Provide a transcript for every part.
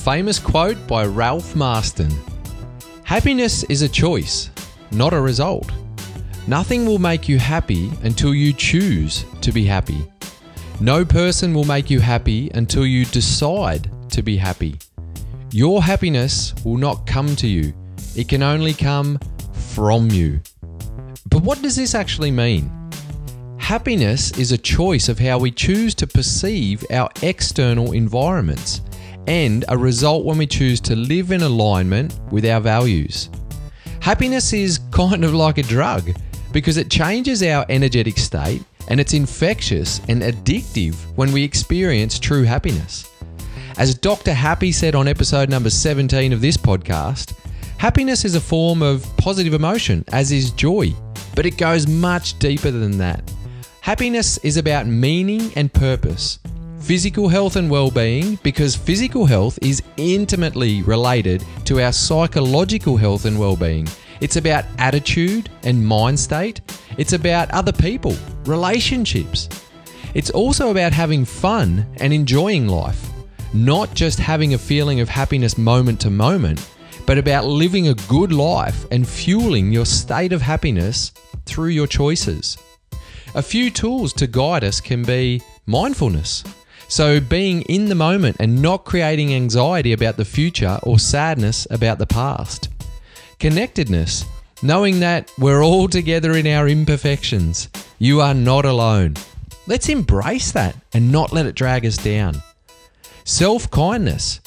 famous quote by Ralph Marston. Happiness is a choice, not a result. Nothing will make you happy until you choose to be happy. No person will make you happy until you decide to be happy. Your happiness will not come to you. It can only come from you. But what does this actually mean? Happiness is a choice of how we choose to perceive our external environments and a result when we choose to live in alignment with our values. Happiness is kind of like a drug because it changes our energetic state and it's infectious and addictive when we experience true happiness. As Dr. Happy said on episode number 17 of this podcast, happiness is a form of positive emotion, as is joy, but it goes much deeper than that. Happiness is about meaning and purpose, physical health and well-being, because physical health is intimately related to our psychological health and well-being. It's about attitude and mind state. It's about other people, relationships. It's also about having fun and enjoying life, not just having a feeling of happiness moment to moment, but about living a good life and fueling your state of happiness through your choices. A few tools to guide us can be mindfulness. So being in the moment and not creating anxiety about the future or sadness about the past. Connectedness, knowing that we're all together in our imperfections. You are not alone. Let's embrace that and not let it drag us down. Self-kindness.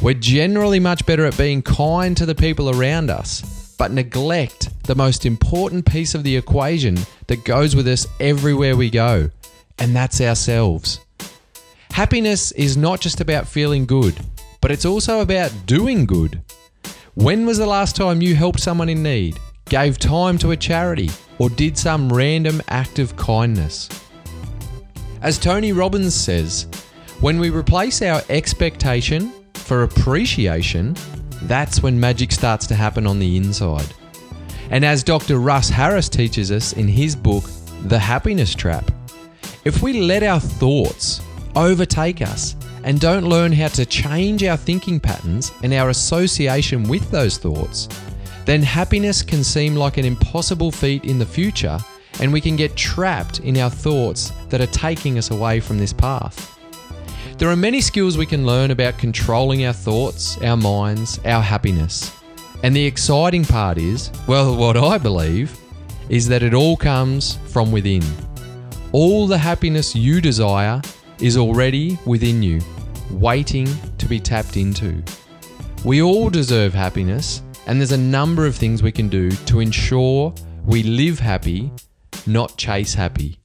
We're generally much better at being kind to the people around us, but neglect the most important piece of the equation that goes with us everywhere we go, and that's ourselves. Happiness is not just about feeling good, but it's also about doing good. When was the last time you helped someone in need, gave time to a charity, or did some random act of kindness? As Tony Robbins says, when we replace our expectation for appreciation, that's when magic starts to happen on the inside. And as Dr. Russ Harris teaches us in his book, The Happiness Trap, if we let our thoughts overtake us and don't learn how to change our thinking patterns and our association with those thoughts, then happiness can seem like an impossible feat in the future, and we can get trapped in our thoughts that are taking us away from this path. There are many skills we can learn about controlling our thoughts, our minds, our happiness. And the exciting part is, well, what I believe, is that it all comes from within. All the happiness you desire is already within you, waiting to be tapped into. We all deserve happiness, and there's a number of things we can do to ensure we live happy, not chase happy.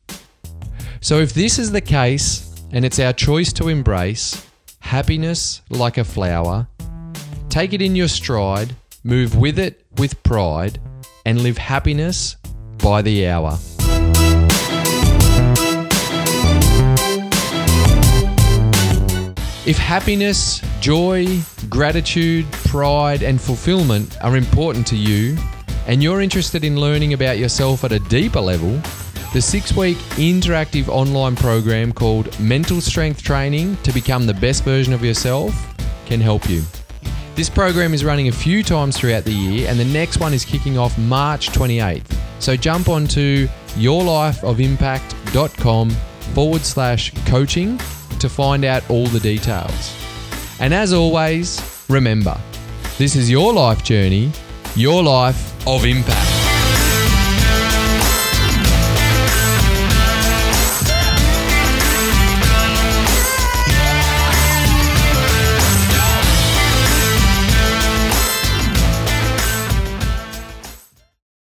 So if this is the case, and it's our choice to embrace happiness like a flower, take it in your stride, move with it with pride, and live happiness by the hour. If happiness, joy, gratitude, pride, and fulfillment are important to you, and you're interested in learning about yourself at a deeper level, the 6-week interactive online program called Mental Strength Training to Become the Best Version of Yourself can help you. This program is running a few times throughout the year, and the next one is kicking off March 28th. So jump on to yourlifeofimpact.com/coaching to find out all the details. And as always, remember, this is your life journey, your life of impact.